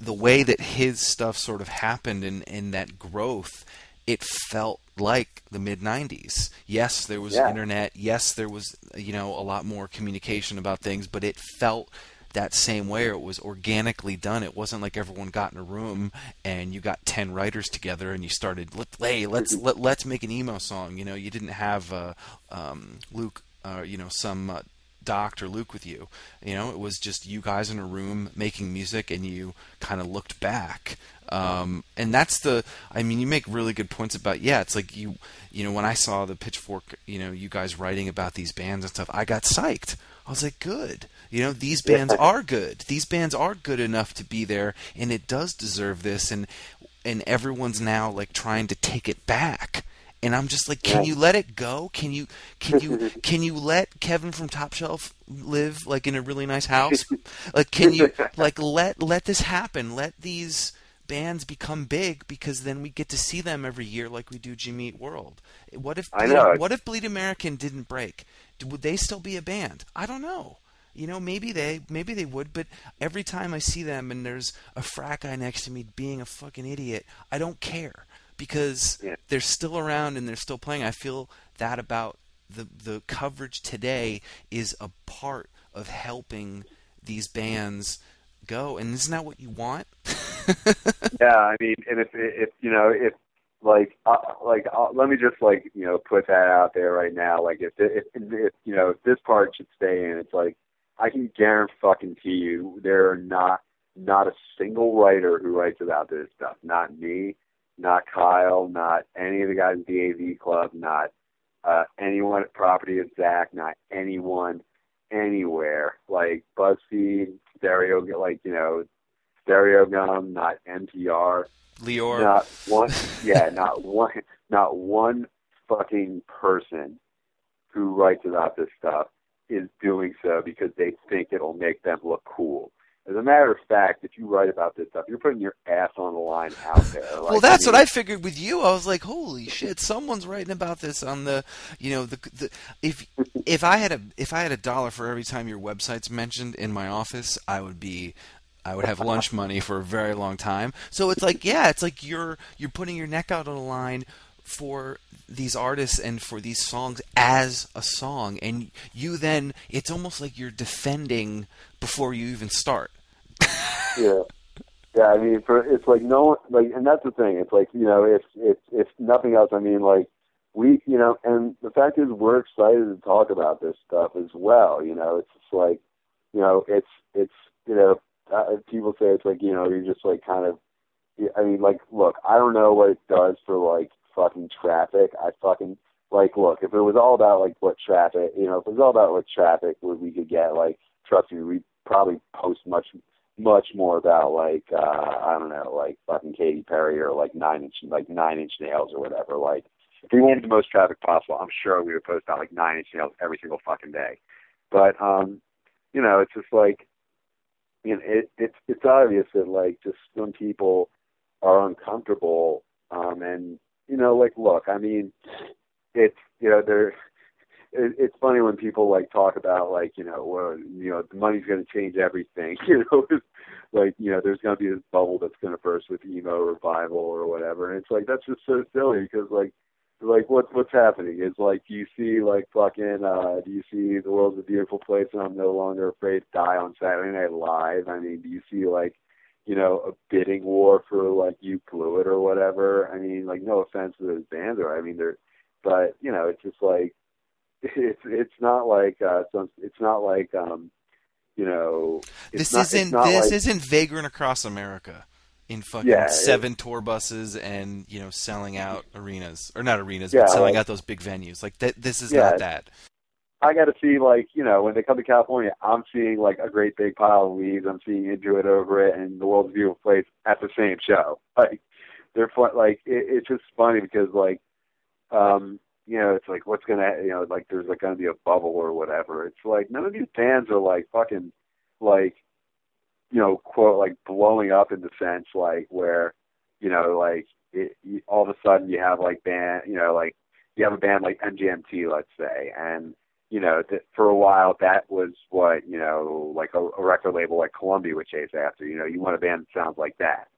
the way that his stuff sort of happened in, in that growth, it felt like the mid nineties. Yes, there was yeah. internet. Yes, there was, you know, a lot more communication about things, but it felt that same way. It was organically done. It wasn't like everyone got in a room and you got ten writers together and you started, let, hey, let's, let, let's make an emo song. You know, you didn't have uh, um, Luke, uh, you know, some... Uh, Doctor Luke with you, you know, it was just you guys in a room making music, and you kind of looked back. Um, and that's the, I mean, you make really good points about, yeah, it's like you, you know, when I saw the Pitchfork, you know, you guys writing about these bands and stuff, I got psyched. I was like, good, you know, these bands are good. These bands are good enough to be there, and it does deserve this. And, and everyone's now like trying to take it back. And I'm just like, can you let it go? Can you can you can you let Kevin from Top Shelf live like in a really nice house? Like, can you like let let this happen? Let these bands become big, because then we get to see them every year like we do Jimmy Eat World. What if I know. What if Bleed American didn't break? Would they still be a band? I don't know. You know, maybe they, maybe they would, but every time I see them and there's a frat guy next to me being a fucking idiot, I don't care because yeah. they're still around and they're still playing. I feel that about the the coverage today is a part of helping these bands go. And isn't that what you want? Yeah, I mean, and if if you know if. Like, uh, like, uh, let me just like, you know, put that out there right now. Like, if, if, if you know, if this part should stay in, it's like, I can guarantee you, there are not, not a single writer who writes about this stuff. Not me, not Kyle, not any of the guys at the A V Club, not uh, anyone at Property of Zach, not anyone anywhere. Like BuzzFeed, Stereo, like you know, Stereo Gum, not N P R. Lior. Not one, yeah, not one, not one fucking person who writes about this stuff is doing so because they think it'll make them look cool. As a matter of fact, if you write about this stuff, you're putting your ass on the line out there. Like, well, that's I mean, what I figured with you. I was like, holy shit, someone's writing about this on the, you know, the, the if if I had a if I had a dollar for every time your website's mentioned in my office, I would be. I would have lunch money for a very long time. So it's like, yeah, it's like you're you're putting your neck out on the line for these artists and for these songs as a song. And you then, it's almost like you're defending before you even start. Yeah. Yeah, I mean, for, it's like no like, and that's the thing. It's like, you know, if, if, if nothing else, I mean, like, we, you know, and the fact is we're excited to talk about this stuff as well. You know, it's just like, you know, it's, it's you know, Uh, people say it's like, you know, you're just like kind of, I mean, like, look, I don't know what it does for like fucking traffic. I fucking, like, look, if it was all about like what traffic, you know, if it was all about what traffic what we could get, like, trust me, we'd probably post much, much more about like, uh, I don't know, like fucking Katy Perry or like nine inch, like nine inch nails or whatever. Like, if we wanted the most traffic possible, I'm sure we would post about like nine inch nails every single fucking day. But, um, you know, it's just like, you know, it, it's it's obvious that like just some people are uncomfortable, um, and you know, like, look, I mean, it's you know, they're it, it's funny when people like talk about like you know, well, you know, the money's going to change everything, you know, like you know, there's going to be this bubble that's going to burst with emo revival or whatever, and it's like that's just so silly because like like what's what's happening is like do you see like fucking uh, do you see The World's a Beautiful Place and I'm No Longer Afraid to Die on Saturday Night Live? I mean, do you see like you know a bidding war for like You Blew It or whatever? I mean, like no offense to those bands, or I mean they're, but you know it's just like it's it's not like uh, some, it's not like um you know this not, isn't this like, isn't Vagrant Across America. In fucking yeah, seven tour buses and, you know, selling out arenas. Or not arenas, yeah, but selling like, out those big venues. Like, th- this is yeah, not that. I got to see, like, you know, when they come to California, I'm seeing, like, a great big pile of leaves. I'm seeing Into It, Over It, and The World's a Beautiful Place at the same show. Like, they're fun. Like, it, it's just funny because, like, um, you know, it's like, what's going to, you know, like, there's, like, going to be a bubble or whatever. It's like, none of these bands are, like, fucking, like, you know, quote, like blowing up in the sense, like where, you know, like it, you, all of a sudden you have like band, you know, like you have a band like M G M T, let's say. And, you know, th- for a while that was what, you know, like a, a record label like Columbia would chase after, you know, you want a band that sounds like that.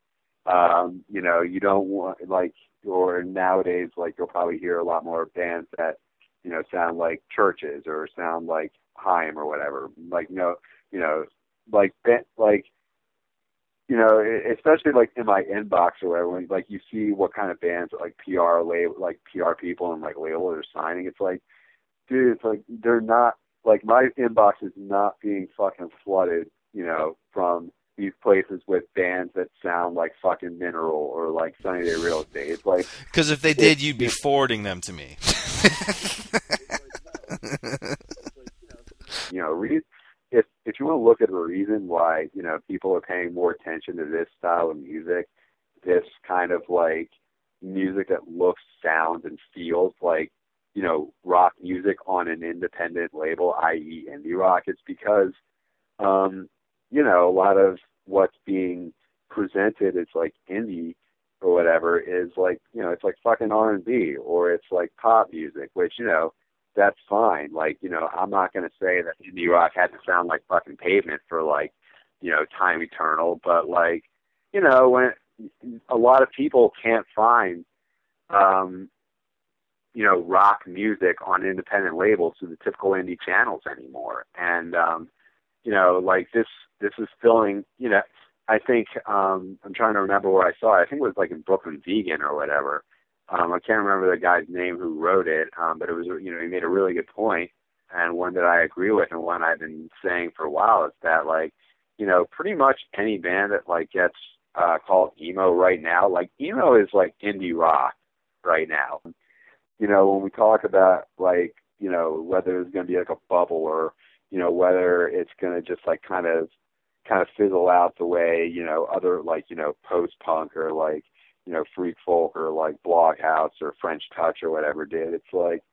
Um, you know, you don't want like, or nowadays, like you'll probably hear a lot more bands that, you know, sound like Chvrches or sound like Haim or whatever, like, no, you know, like, like, you know, especially like in my inbox or whatever, when, like you see what kind of bands like P R label, like P R people and like labels are signing. It's like, dude, it's like they're not like my inbox is not being fucking flooded, you know, from these places with bands that sound like fucking Mineral or like Sunny Day Real Estate. It's like because if they did, it, you'd be forwarding them to me. You know, read. If if you want to look at the reason why, you know, people are paying more attention to this style of music, this kind of like music that looks, sounds, and feels like, you know, rock music on an independent label, that is indie rock, it's because, um, you know, a lot of what's being presented as like indie or whatever is like, you know, it's like fucking R and B or it's like pop music, which, you know, that's fine. Like, you know, I'm not going to say that indie rock had to sound like fucking Pavement for, like, you know, time eternal, but, like, you know, when a lot of people can't find, um, you know, rock music on independent labels through the typical indie channels anymore. And, um, you know, like this, this is filling, you know, I think, um, I'm trying to remember where I saw it. I think it was like in Brooklyn Vegan or whatever. Um, I can't remember the guy's name who wrote it, um, but it was, you know, he made a really good point, and one that I agree with, and one I've been saying for a while, is that, like, you know, pretty much any band that, like, gets uh, called emo right now, like, emo is, like, indie rock right now. You know, when we talk about, like, you know, whether it's going to be, like, a bubble, or, you know, whether it's going to just, like, kind of, kind of fizzle out the way, you know, other, like, you know, post-punk, or, like, you know, Freak Folk, or like Bloghouse, or French Touch, or whatever did. It's like,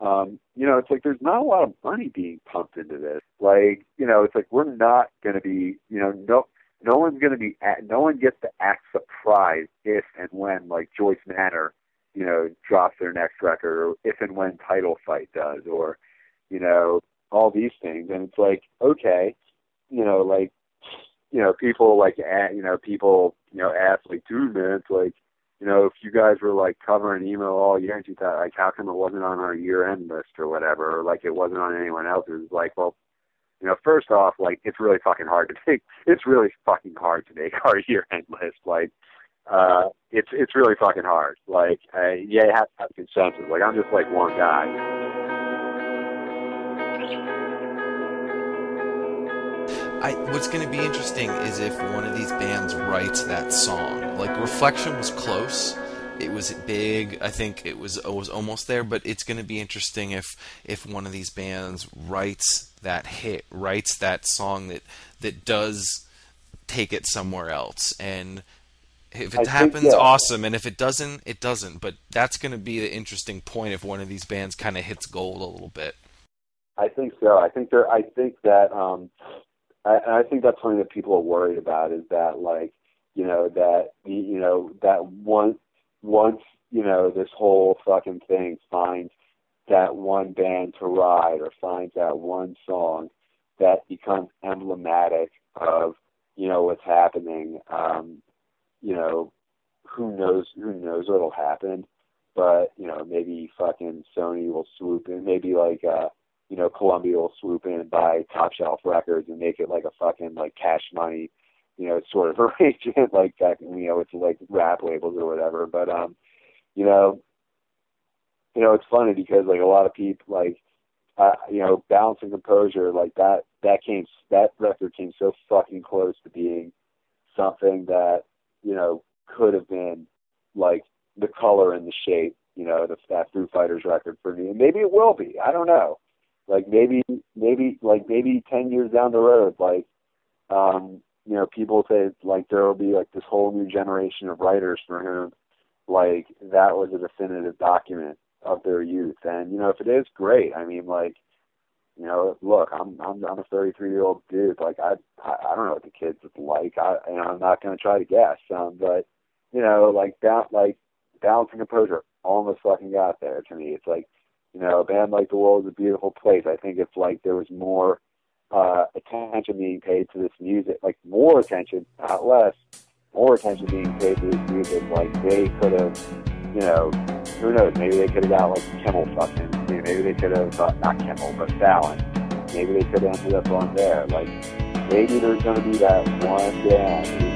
um, you know, it's like there's not a lot of money being pumped into this. Like, you know, it's like we're not going to be, you know, no, no one's going to be, at, no one gets to act surprised if and when, like, Joyce Manor, you know, drops their next record, or if and when Title Fight does, or, you know, all these things. And it's like, okay, you know, like, you know, people like, you know, people, you know, ask, like, dude, man, it's like, you know, if you guys were, like, covering emo all year and you thought, like, how come it wasn't on our year-end list or whatever, or, like, it wasn't on anyone else's? Like, well, you know, first off, like, it's really fucking hard to make, it's really fucking hard to make our year-end list. Like, uh, it's, it's really fucking hard. Like, uh, yeah, you have to have consensus. Like, I'm just, like, one guy. I, what's going to be interesting is if one of these bands writes that song. Like, Reflection was close. It was big. I think it was, it was almost there. But it's going to be interesting if, if one of these bands writes that hit, writes that song that, that does take it somewhere else. And if it I happens, think, yeah. awesome. And if it doesn't, it doesn't. But that's going to be the interesting point if one of these bands kind of hits gold a little bit. I think so. I think there. I think that... Um... I, and I think that's something that people are worried about, is that, like, you know, that, you know, that once, once, you know, this whole fucking thing finds that one band to ride, or finds that one song that becomes emblematic of, you know, what's happening, um, you know, who knows, who knows what'll happen, but, you know, maybe fucking Sony will swoop in, maybe like, uh, you know, Columbia will swoop in and buy Top Shelf Records and make it like a fucking, like, Cash Money, you know, sort of arrangement, like, back, you know, it's like rap labels or whatever. But, um, you know, you know, it's funny because, like, a lot of people, like, uh, you know, Balance and Composure, like, that, that came, that record came so fucking close to being something that, you know, could have been, like, the color and the shape, you know, the, that Foo Fighters record for me. And maybe it will be, I don't know. Like, maybe, maybe, like, maybe ten years down the road, like, um, you know, people say, like, there will be, like, this whole new generation of writers for whom, like, that was a definitive document of their youth. And, you know, if it is, great. I mean, like, you know, look, I'm, I'm, I'm a thirty-three year old dude. Like, I, I, I don't know what the kids is like. I, and I'm not going to try to guess. Um, but, you know, like that, like, Balance and Composure almost fucking got there to me. It's like, you know, a band like The World Is a Beautiful Place, I think it's like there was more uh, attention being paid to this music, like more attention, not less, more attention being paid to this music. Like, they could have, you know, who knows, maybe they could have got, like, Kimmel fucking, maybe they could have, uh, not Kimmel, but Fallon, maybe they could have ended up on there. Like, maybe there's going to be that one band